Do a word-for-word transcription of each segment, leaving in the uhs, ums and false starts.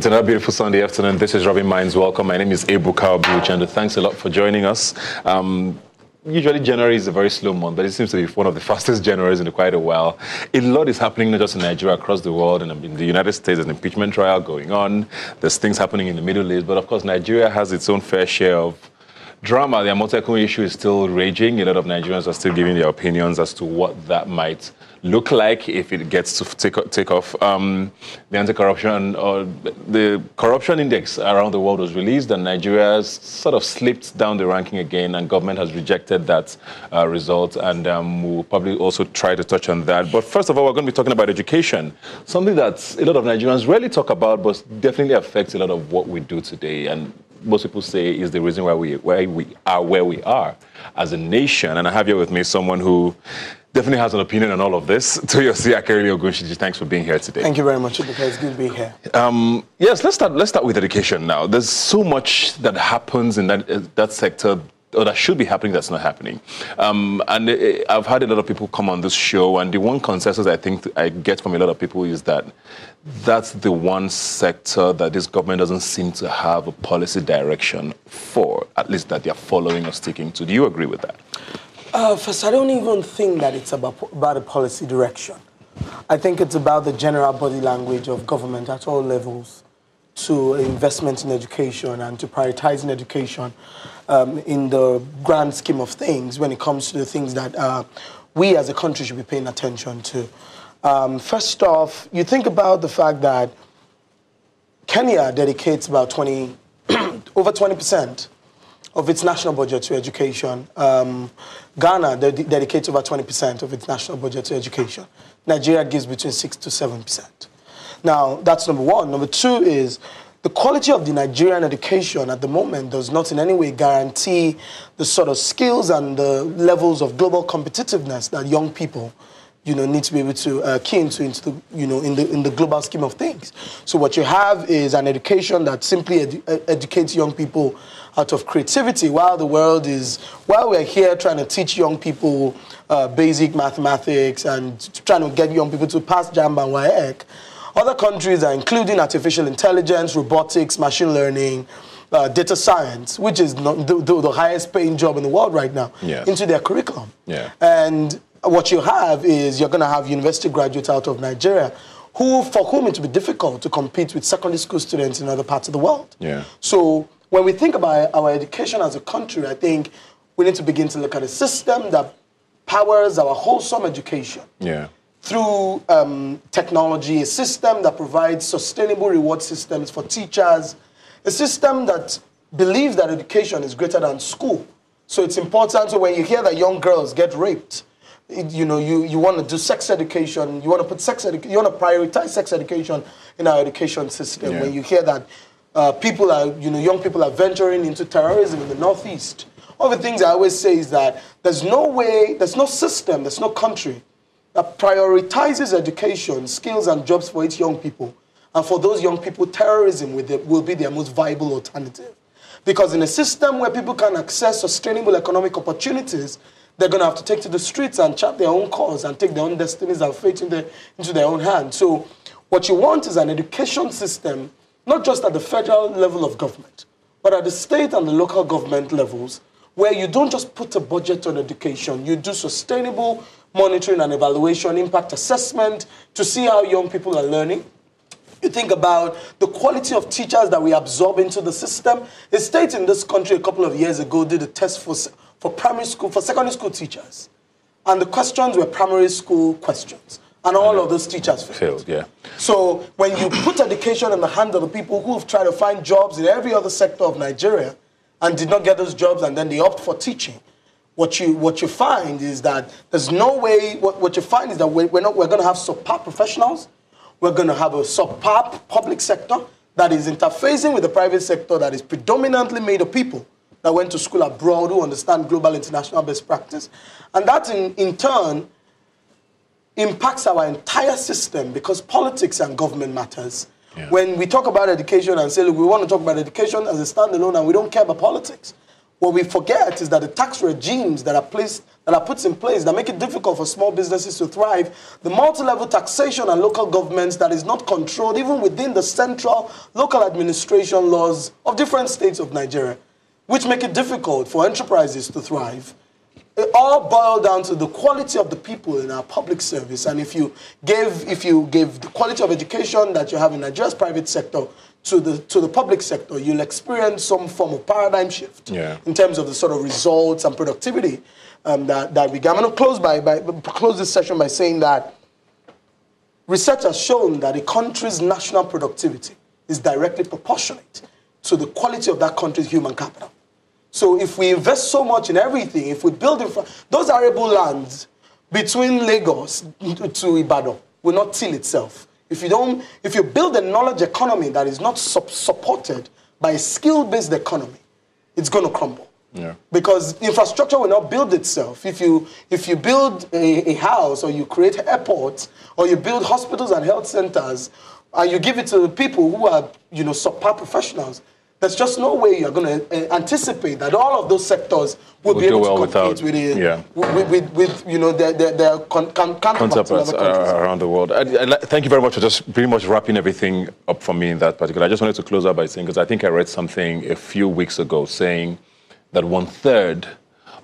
It's another beautiful Sunday afternoon. This is Robin Mines. Welcome. My name is Abu Kalbuch, and thanks a lot for joining us. Um, Usually January is a very slow month, but it seems to be one of the fastest Januaries in quite a while. A lot is happening, not just in Nigeria, across the world, and in the United States, an impeachment trial going on. There's things happening in the Middle East, but of course Nigeria has its own fair share of drama. The Amotekun issue is still raging. A lot of Nigerians are still giving their opinions as to what that might look like if it gets to take, take off. Um, the anti-corruption or the corruption index around the world was released, and Nigeria sort of slipped down the ranking again, and government has rejected that uh, result. And um, we'll probably also try to touch on that. But first of all, we're going to be talking about education, something that a lot of Nigerians rarely talk about, but definitely affects a lot of what we do today. And most people say is the reason why we, why we are where we are as a nation. And I have here with me someone who definitely has an opinion on all of this. Toyosi Akere Ogunsiji, thanks for being here today. Thank you very much, Ibuka. It's good to be here. Um, yes, let's start, let's start with education now. There's so much that happens in that, uh, that sector, or that should be happening, that's not happening. Um, and it, I've had a lot of people come on this show, and the one consensus I think I get from a lot of people is that that's the one sector that this government doesn't seem to have a policy direction for, at least that they're following or sticking to. Do you agree with that? Uh, first, I don't even think that it's about, about a policy direction. I think it's about the general body language of government at all levels to investment in education and to prioritizing education um, in the grand scheme of things when it comes to the things that uh, we as a country should be paying attention to. Um, first off, you think about the fact that Kenya dedicates about twenty, over twenty percent of its national budget to education. Um, Ghana ded dedicates over twenty percent of its national budget to education. Nigeria gives between six to seven percent. Now, that's number one. Number two is the quality of the Nigerian education at the moment does not in any way guarantee the sort of skills and the levels of global competitiveness that young people, you know, need to be able to uh, key into, into the, you know, in the, in the global scheme of things. So what you have is an education that simply edu educates young people out of creativity, while the world is, while we're here trying to teach young people uh, basic mathematics and trying to get young people to pass Jamb and W A E C, other countries are including artificial intelligence, robotics, machine learning, uh, data science, which is not the, the highest paying job in the world right now, yes, into their curriculum. Yeah. And what you have is you're going to have university graduates out of Nigeria who, for whom it will be difficult to compete with secondary school students in other parts of the world. Yeah. So when we think about our education as a country, I think we need to begin to look at a system that powers our wholesome education, yeah, through um, technology, a system that provides sustainable reward systems for teachers, a system that believes that education is greater than school. So it's important, so when you hear that young girls get raped, you know, you, you want to do sex education, you want to put sex edu you want to prioritize sex education in our education system. Yeah. When you hear that uh, people are, you know, young people are venturing into terrorism in the Northeast, one of the things I always say is that there's no way, there's no system, there's no country that prioritizes education, skills, and jobs for its young people. And for those young people, terrorism with it will be their most viable alternative. Because in a system where people can access sustainable economic opportunities, they're going to have to take to the streets and chart their own course and take their own destinies and fate in their, into their own hands. So what you want is an education system, not just at the federal level of government, but at the state and the local government levels, where you don't just put a budget on education. You do sustainable monitoring and evaluation, impact assessment to see how young people are learning. You think about the quality of teachers that we absorb into the system. A state in this country a couple of years ago did a test for, for primary school, for secondary school teachers. And the questions were primary school questions. And all and of those teachers failed. failed yeah. So when you put education in the hands of the people who have tried to find jobs in every other sector of Nigeria and did not get those jobs and then they opt for teaching, What you, what you find is that there's no way, what, what you find is that we're, we're, we're going to have subpar professionals, we're going to have a subpar public sector that is interfacing with the private sector that is predominantly made of people that went to school abroad who understand global international best practice. And that in, in turn impacts our entire system because politics and government matters. Yeah. When we talk about education and say, look, we want to talk about education as a standalone and we don't care about politics, What we forget is that the tax regimes that are placed, that are put in place that make it difficult for small businesses to thrive, the multi-level taxation and local governments that is not controlled even within the central local administration laws of different states of Nigeria, which make it difficult for enterprises to thrive. It all boils down to the quality of the people in our public service. And if you give, if you give the quality of education that you have in Nigeria's private sector to the, to the public sector, you'll experience some form of paradigm shift yeah. in terms of the sort of results and productivity um, that, that we get. I'm going to close, by, by, close this session by saying that research has shown that a country's national productivity is directly proportionate to the quality of that country's human capital. So if we invest so much in everything, if we build infra, those arable lands between Lagos to Ibadan will not till itself. If you don't, if you build a knowledge economy that is not sub supported by a skill-based economy, it's going to crumble. Yeah. Because infrastructure will not build itself. If you if you build a, a house, or you create airports, or you build hospitals and health centers, and you give it to the people who are you know subpar professionals, there's just no way you're going to anticipate that all of those sectors will we'll be able well to compete without, with, the, yeah. with, with, with you know, their, their, their con con counterparts in other countries. Around the world. I, I, thank you very much for just pretty much wrapping everything up for me in that particular. I just wanted to close out by saying, because I think I read something a few weeks ago saying that one-third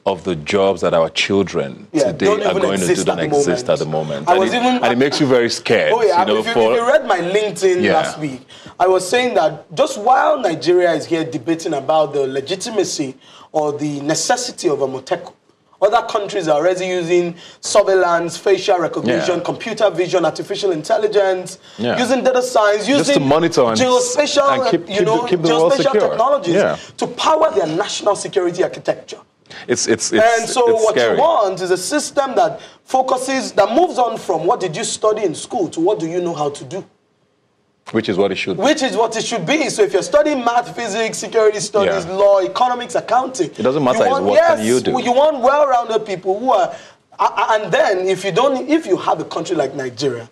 of the jobs that our children yeah, today are going to do don't exist at the moment. I was and, it, even, and it makes you very scared. Oh yeah, you know, if, you, for, if you read my LinkedIn yeah. last week, I was saying that just while Nigeria is here debating about the legitimacy or the necessity of Amotekun, other countries are already using surveillance, facial recognition, yeah. computer vision, artificial intelligence, yeah. using data science, using just to monitor and geospatial, and keep, keep, you know, keep the geospatial technologies yeah. to power their national security architecture. It's, it's, it's, and so it's what scary. You want is a system that focuses, that moves on from what did you study in school to what do you know how to do. Which is what it should be. Which is what it should be. So if you're studying math, physics, security studies, yeah. law, economics, accounting. It doesn't matter, want, it's what yes, can you do. You want well-rounded people who are, and then if you don't, if you have a country like Nigeria,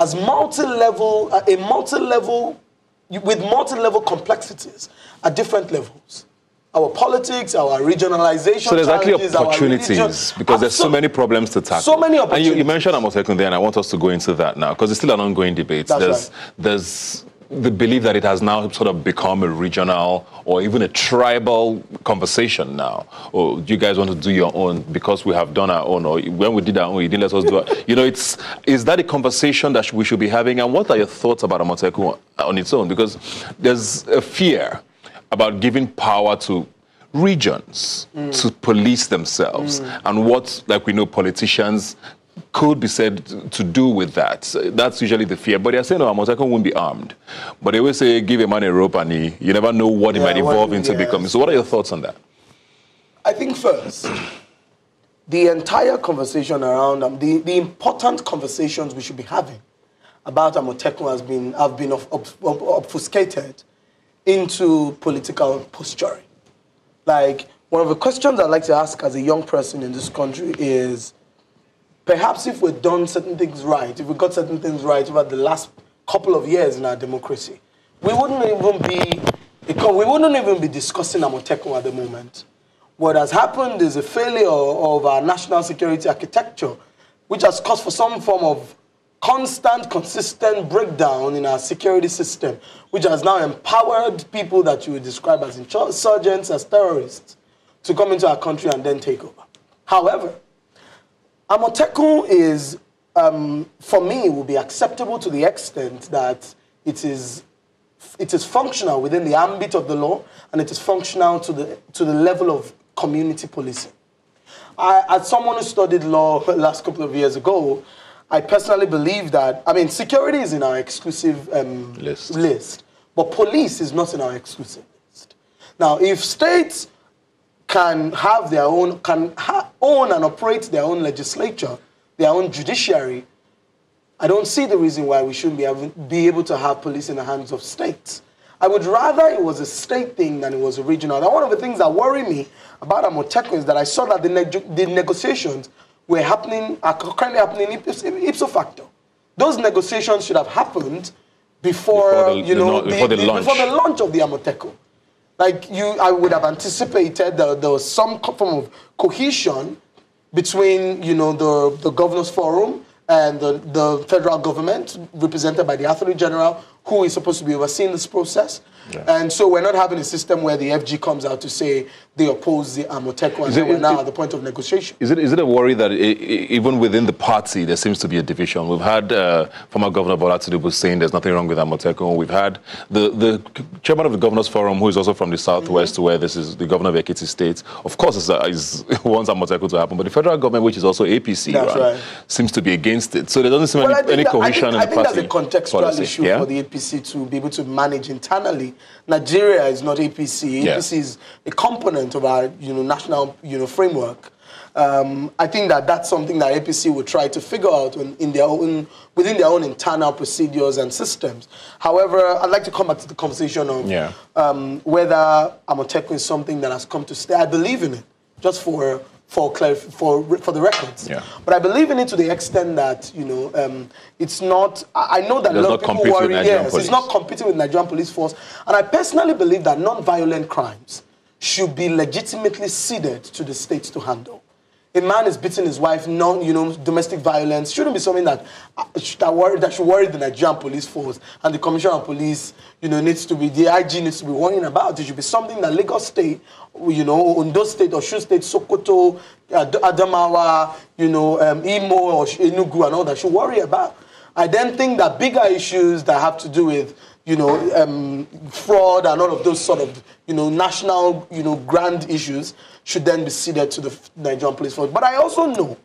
as multi-level, a multi-level, with multi-level complexities at different levels. Our politics, our regionalization. So there's actually opportunities because there's so many problems to tackle. So many opportunities. And you, you mentioned Amotekun there, and I want us to go into that now because it's still an ongoing debate. That's there's, right. there's the belief that it has now sort of become a regional or even a tribal conversation now. Or do you guys want to do your own because we have done our own, or when we did our own, you didn't let us do it. You know, it's is that a conversation that we should be having? And what are your thoughts about Amotekun on its own? Because there's a fear about giving power to regions mm. to police themselves mm. and what, like we know, politicians could be said to do with that. That's usually the fear. But they're saying, no, Amotekun won't be armed. But they always say, give a man a rope and he, you never know what yeah, he might evolve what, into yeah. becoming. So what are your thoughts on that? I think first, the entire conversation around, um, the, the important conversations we should be having about Amotekun has been, have been obfuscated into political posturing. Like, one of the questions I'd like to ask as a young person in this country is, perhaps if we've done certain things right, if we got certain things right over the last couple of years in our democracy, we wouldn't even be, we wouldn't even be discussing Amotekun at the moment. What has happened is a failure of our national security architecture, which has caused for some form of constant, consistent breakdown in our security system, which has now empowered people that you would describe as insurgents, as terrorists, to come into our country and then take over. However, Amotekun is, um, for me, will be acceptable to the extent that it is, it is functional within the ambit of the law, and it is functional to the, to the level of community policing. I, as someone who studied law last couple of years ago, I personally believe that, I mean, security is in our exclusive um, list. list, but police is not in our exclusive list. Now, if states can have their own, can ha own and operate their own legislature, their own judiciary, I don't see the reason why we shouldn't be, having, be able to have police in the hands of states. I would rather it was a state thing than it was a regional. Now, one of the things that worry me about Amotekun is that I saw that the, ne the negotiations were happening, are currently happening ipso facto. Those negotiations should have happened before, before the, you know, the, the, before, the the, before the launch of the Amotekun. Like, you, I would have anticipated that there was some form of cohesion between, you know, the, the Governors' Forum and the, the federal government, represented by the Attorney General, who is supposed to be overseeing this process. Yeah. And so we're not having a system where the F G comes out to say they oppose the Amotekun, and we're now it, at the point of negotiation. Is it, is it a worry that it, it, even within the party there seems to be a division? We've had uh, former Governor Bola Tinubu saying there's nothing wrong with Amotekun. We've had the, the chairman of the Governors Forum, who is also from the Southwest, mm-hmm. where this is the governor of Ekiti State. Of course, it's, uh, it's, it wants Amotekun to happen, but the federal government, which is also A P C, right, right. seems to be against it. So there doesn't seem well, any, any that, cohesion I think, in the I think party that's a contextual policy. issue yeah? for the A P C to be able to manage entirely. Nigeria is not A P C. Yeah. A P C is a component of our, you know, national, you know, framework. Um, I think that that's something that A P C will try to figure out in, in their own, within their own internal procedures and systems. However, I'd like to come back to the conversation of yeah. um, whether Amotekun is something that has come to stay. I believe in it, just for for for for the records. Yeah. But I believe in it to the extent that, you know, um, it's not. I know that a lot of people worry. Yes, police. It's not competing with Nigerian police force. And I personally believe that non-violent crimes should be legitimately ceded to the states to handle. A man is beating his wife. Non, you know, domestic violence shouldn't be something that that worry that should worry the Nigerian police force and the Commissioner of Police. You know, needs to be the I G needs to be warning about. It should be something that Lagos State, you know, Ondo State, Osun State, Sokoto, Adamawa, you know, um, Imo or Enugu and all that should worry about. I then think that bigger issues that have to do with, you know, um, fraud and all of those sort of, you know, national, you know, grand issues should then be ceded to the Nigerian police force. But I also know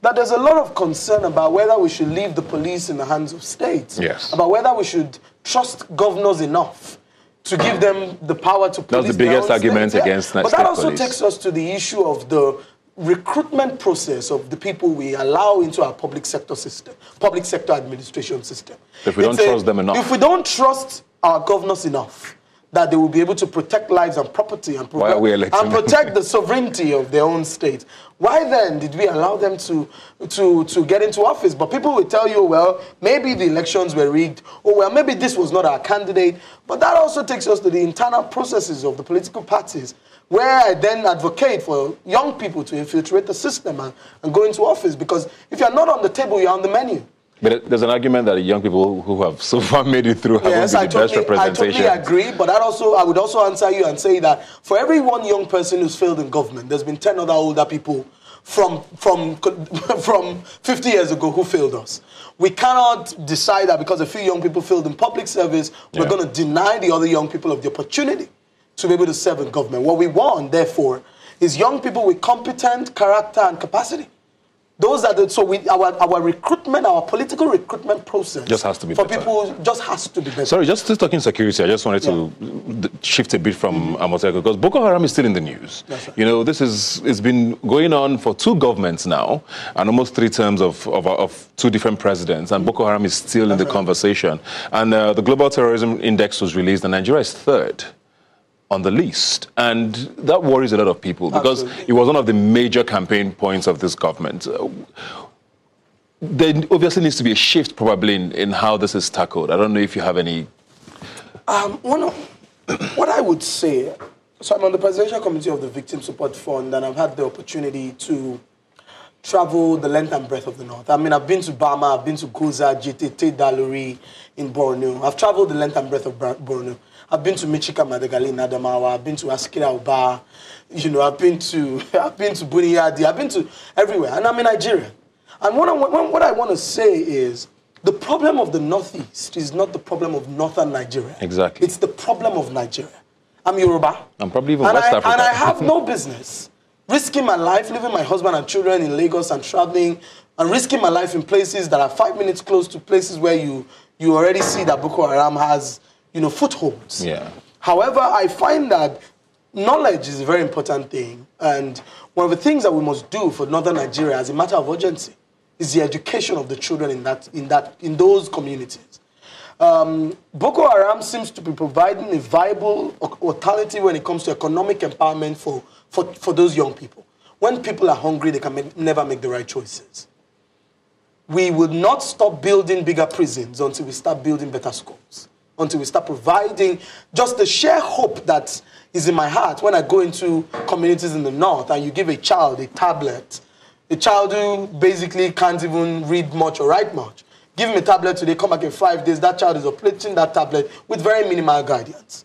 that there's a lot of concern about whether we should leave the police in the hands of states, yes. about whether we should trust governors enough to give them the power to police. That's the biggest argument yeah. against Nigerian police. But that also police. takes us to the issue of the recruitment process of the people we allow into our public sector system, public sector administration system. If we it's don't a, trust them enough. If we don't trust our governors enough, that they will be able to protect lives and property and, pro and protect the sovereignty of their own state, why then did we allow them to, to, to get into office? But people will tell you, well, maybe the elections were rigged, or well, maybe this was not our candidate. But that also takes us to the internal processes of the political parties, where I then advocate for young people to infiltrate the system and, and go into office. Because if you're not on the table, you're on the menu. But there's an argument that young people who have so far made it through haven't yes, been I the totally, best representation. I totally agree, but that also, I would also answer you and say that for every one young person who's failed in government, there's been ten other older people from, from, from fifty years ago who failed us. We cannot decide that because a few young people failed in public service, we're yeah. going to deny the other young people of the opportunity to be able to serve in government. What we want, therefore, is young people with competent character and capacity. Those are the, so we, our, our recruitment, our political recruitment process just has to be for better. people just has to be better. Sorry, just, just talking security, I just wanted yeah. to shift a bit from mm -hmm. Amotekun, because Boko Haram is still in the news. Right. You know, this is, it's been going on for two governments now, and almost three terms of, of, of two different presidents, and Boko Haram is still That's in the right. conversation. And uh, the Global Terrorism Index was released, and Nigeria is third on the list, and that worries a lot of people because Absolutely. it was one of the major campaign points of this government. Uh, there obviously needs to be a shift probably in, in how this is tackled. I don't know if you have any... Um, one of, what I would say, so I'm on the Presidential Committee of the Victim Support Fund, and I've had the opportunity to travel the length and breadth of the north. I mean, I've been to Bama, I've been to Goza, J T T Dalluri in Borno. I've traveled the length and breadth of Borno. I've been to Michika, Madagali, Nadamawa. I've been to Askira, Uba. You know, I've been to I've been to Buniyadi. I've been to everywhere, and I'm in Nigeria. And what I, what I want to say is the problem of the northeast is not the problem of northern Nigeria. Exactly. It's the problem of Nigeria. I'm Yoruba. I'm probably even West I, Africa. And I have no business risking my life, leaving my husband and children in Lagos and traveling, and risking my life in places that are five minutes close to places where you you already see that Boko Haram has, you know, footholds. Yeah. However, I find that knowledge is a very important thing. And one of the things that we must do for northern Nigeria as a matter of urgency is the education of the children in, that, in, that, in those communities. Um, Boko Haram seems to be providing a viable alternative when it comes to economic empowerment for, for, for those young people. When people are hungry, they can make, never make the right choices. We will not stop building bigger prisons until we start building better schools. until we start providing just the sheer hope that is in my heart when I go into communities in the north and you give a child a tablet, a child who basically can't even read much or write much. Give him a tablet today, come back in five days, that child is operating that tablet with very minimal guidance.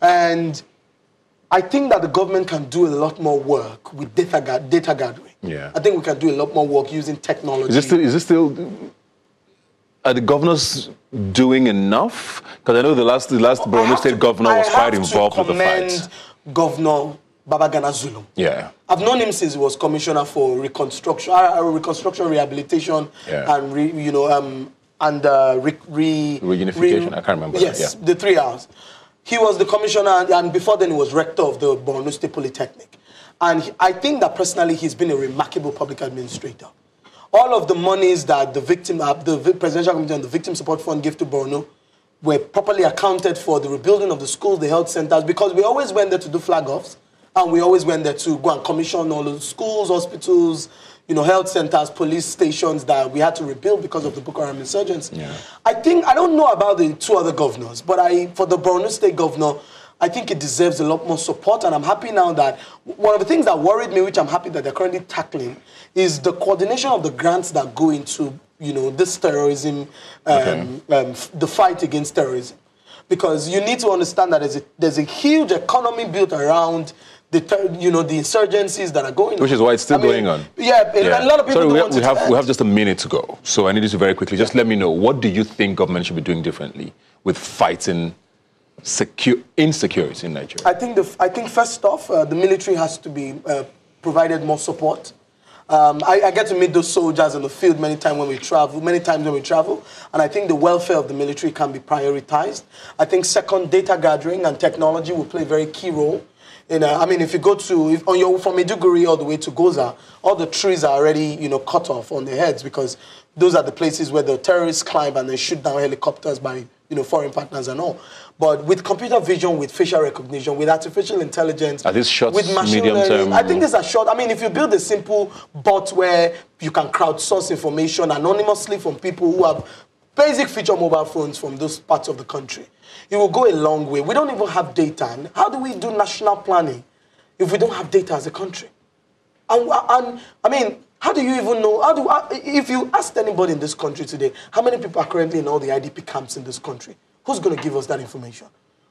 And I think that the government can do a lot more work with data, data gathering. Yeah. I think we can do a lot more work using technology. Is this still, is this still are the governors doing enough? Because I know the last, the last Borno State to, governor was I quite involved with the fight. Governor Babagana Zulum. Yeah. I've known him since he was commissioner for reconstruction, uh, reconstruction, rehabilitation, yeah. and re, you know, um, and uh, re, re, reunification. Re, I can't remember. Yes, that, yeah. the three hours. He was the commissioner, and before then he was rector of the Borno State Polytechnic. And he, I think that personally he's been a remarkable public administrator. All of the monies that the victim, the Presidential Committee and the Victim Support Fund give to Borno were properly accounted for the rebuilding of the schools, the health centers, because we always went there to do flag-offs, and we always went there to go and commission all the schools, hospitals, you know, health centers, police stations that we had to rebuild because of the Boko Haram insurgents. Yeah. I think, I don't know about the two other governors, but I, for the Borno State governor, I think it deserves a lot more support, and I'm happy now that one of the things that worried me, which I'm happy that they're currently tackling, is the coordination of the grants that go into, you know, this terrorism, um, okay. um, the fight against terrorism. Because you need to understand that there's a, there's a huge economy built around the, you know, the insurgencies that are going on. Which is why it's still I going mean, on. Yeah, yeah, a lot of people Sorry, don't we, want we to have, we have just a minute to go, so I need you to very quickly. Just yeah. let me know, what do you think government should be doing differently with fighting secure, insecurity in Nigeria? I think, the, I think first off, uh, the military has to be uh, provided more support. Um, I, I get to meet those soldiers in the field many times when we travel, many times when we travel, and I think the welfare of the military can be prioritized. I think second, data gathering and technology will play a very key role. You know, I mean, if you go to, if on your, from Maiduguri all the way to Goza, all the trees are already, you know, cut off on their heads because those are the places where the terrorists climb and they shoot down helicopters by, you know, foreign partners and all. But with computer vision, with facial recognition, with artificial intelligence, are these short, with machine learning, I think these are short. I mean, if you build a simple bot where you can crowdsource information anonymously from people who have basic feature mobile phones from those parts of the country, it will go a long way. We don't even have data. And how do we do national planning if we don't have data as a country? And, and I mean, how do you even know? How do I, if you asked anybody in this country today, how many people are currently in all the I D P camps in this country? Who's going to give us that information?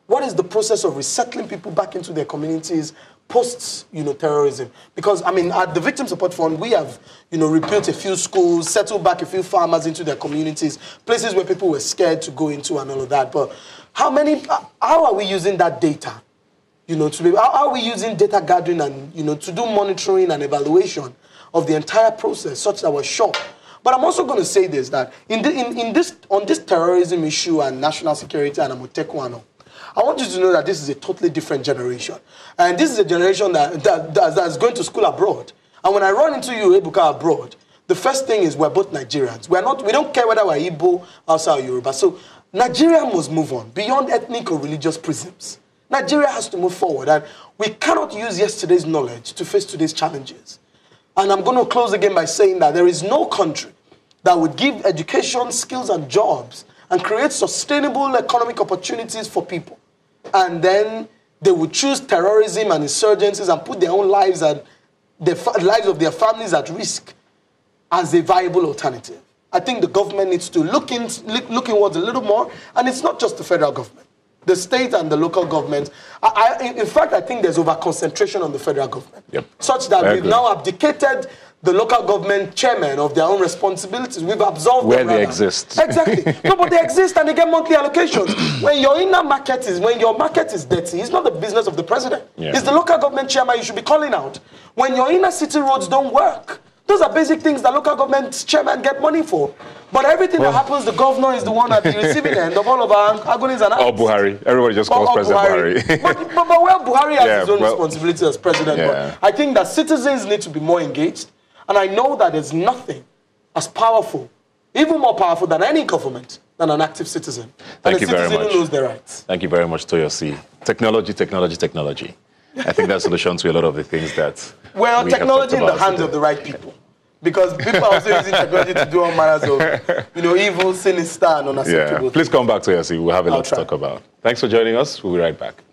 What is the process of resettling people back into their communities post, you know, terrorism? Because, I mean, at the Victim Support Fund, we have, you know, rebuilt a few schools, settled back a few farmers into their communities, places where people were scared to go into and all of that. But how many, how are we using that data? You know, to be, how are we using data gathering and, you know, to do monitoring and evaluation of the entire process such that we're sure? But I'm also going to say this, that in, the, in, in this, on this terrorism issue and national security and Amotekun and all, I want you to know that this is a totally different generation. And this is a generation that, that, that, that is going to school abroad. And when I run into you, Ibuka, abroad, the first thing is we're both Nigerians. We're not, we don't care whether we're Igbo, Hausa or Yoruba. So Nigeria must move on beyond ethnic or religious prisms. Nigeria has to move forward. And we cannot use yesterday's knowledge to face today's challenges. And I'm going to close again by saying that there is no country that would give education, skills and jobs and create sustainable economic opportunities for people, and then they would choose terrorism and insurgencies and put their own lives and the lives of their families at risk as a viable alternative. I think the government needs to look, in, look, look inwards a little more, and it's not just the federal government. The state and the local government. I, I, in fact, I think there's over-concentration on the federal government, yep. such that Very we've good. now abdicated the local government chairman of their own responsibilities. We've absolved Where them. Where they rather. exist. Exactly. No, but they exist and they get monthly allocations. When your inner market is, when your market is dirty, it's not the business of the president. Yeah. It's the local government chairman you should be calling out. When your inner city roads don't work, those are basic things that local government chairman get money for. But everything well, that happens, the governor is the one at the receiving end of all of our agonies and agonies. Or Buhari. Everybody just calls or, or President Buhari. Buhari. but, but, but well, Buhari has yeah, his own well, responsibility as president. Yeah. But I think that citizens need to be more engaged. And I know that there's nothing as powerful, even more powerful than any government, than an active citizen. Thank and you very much. A citizen who knows their rights. Thank you very much, Toyosi. Technology, technology, technology. I think that's a solution to a lot of the things that. Well, we technology in the hands today. of the right people. Because people are also using technology to do all manners of, you know, evil, sinister, and unacceptable. Yeah. Please come back to us. We'll have a lot to talk about. Thanks for joining us. We'll be right back.